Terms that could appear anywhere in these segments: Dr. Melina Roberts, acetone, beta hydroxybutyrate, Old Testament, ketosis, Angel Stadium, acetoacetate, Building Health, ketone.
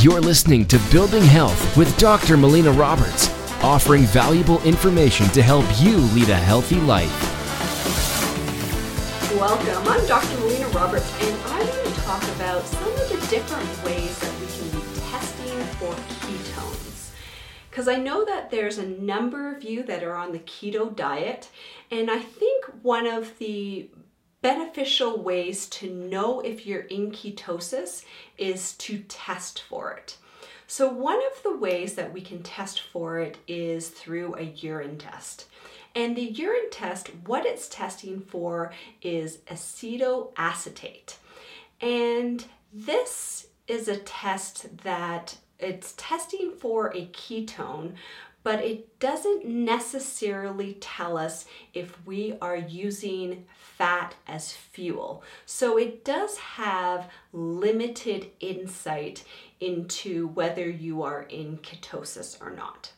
You're listening to Building Health with Dr. Melina Roberts, offering valuable information to help you lead a healthy life. Welcome, I'm Dr. Melina Roberts, and I want to talk about some of the different ways that we can be testing for ketones. Because I know that there's a number of you that are on the keto diet, and I think one of the beneficial ways to know if you're in ketosis is to test for it. So one of the ways that we can test for it is through a urine test. And the urine test, what it's testing for is acetoacetate. And this is a test that it's testing for a ketone, but it doesn't necessarily tell us if we are using fat as fuel. So it does have limited insight into whether you are in ketosis or not.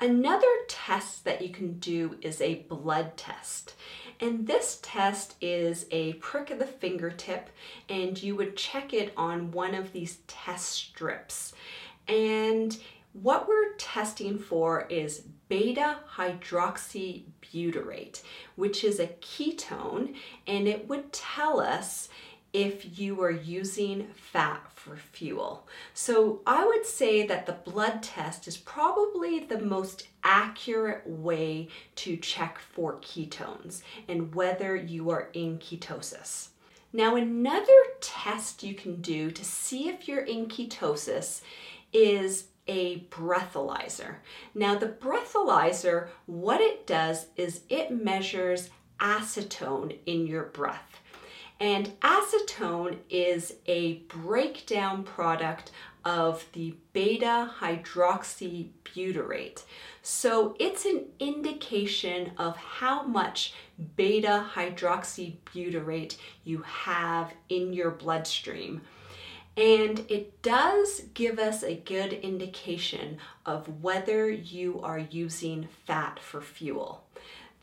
Another test that you can do is a blood test. And this test is a prick of the fingertip, and you would check it on one of these test strips. And what we're testing for is beta hydroxybutyrate, which is a ketone, and it would tell us if you are using fat for fuel. So I would say that the blood test is probably the most accurate way to check for ketones and whether you are in ketosis. Now, another test you can do to see if you're in ketosis is a breathalyzer. Now, the breathalyzer, what it does is it measures acetone in your breath. And acetone is a breakdown product of the beta hydroxybutyrate. So it's an indication of how much beta hydroxybutyrate you have in your bloodstream. And it does give us a good indication of whether you are using fat for fuel.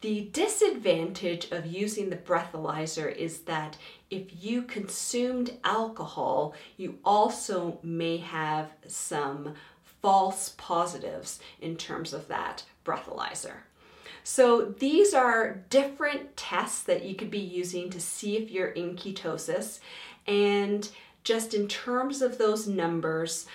The disadvantage of using the breathalyzer is that if you consumed alcohol, you also may have some false positives in terms of that breathalyzer. So these are different tests that you could be using to see if you're in ketosis. And just in terms of those numbers,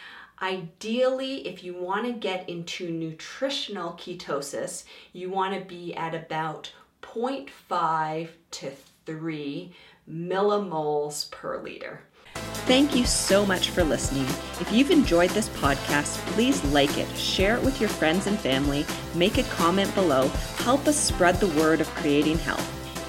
ideally, if you want to get into nutritional ketosis, you want to be at about 0.5 to 3 millimoles per liter. Thank you so much for listening. If you've enjoyed this podcast, please like it, share it with your friends and family, make a comment below, help us spread the word of creating health.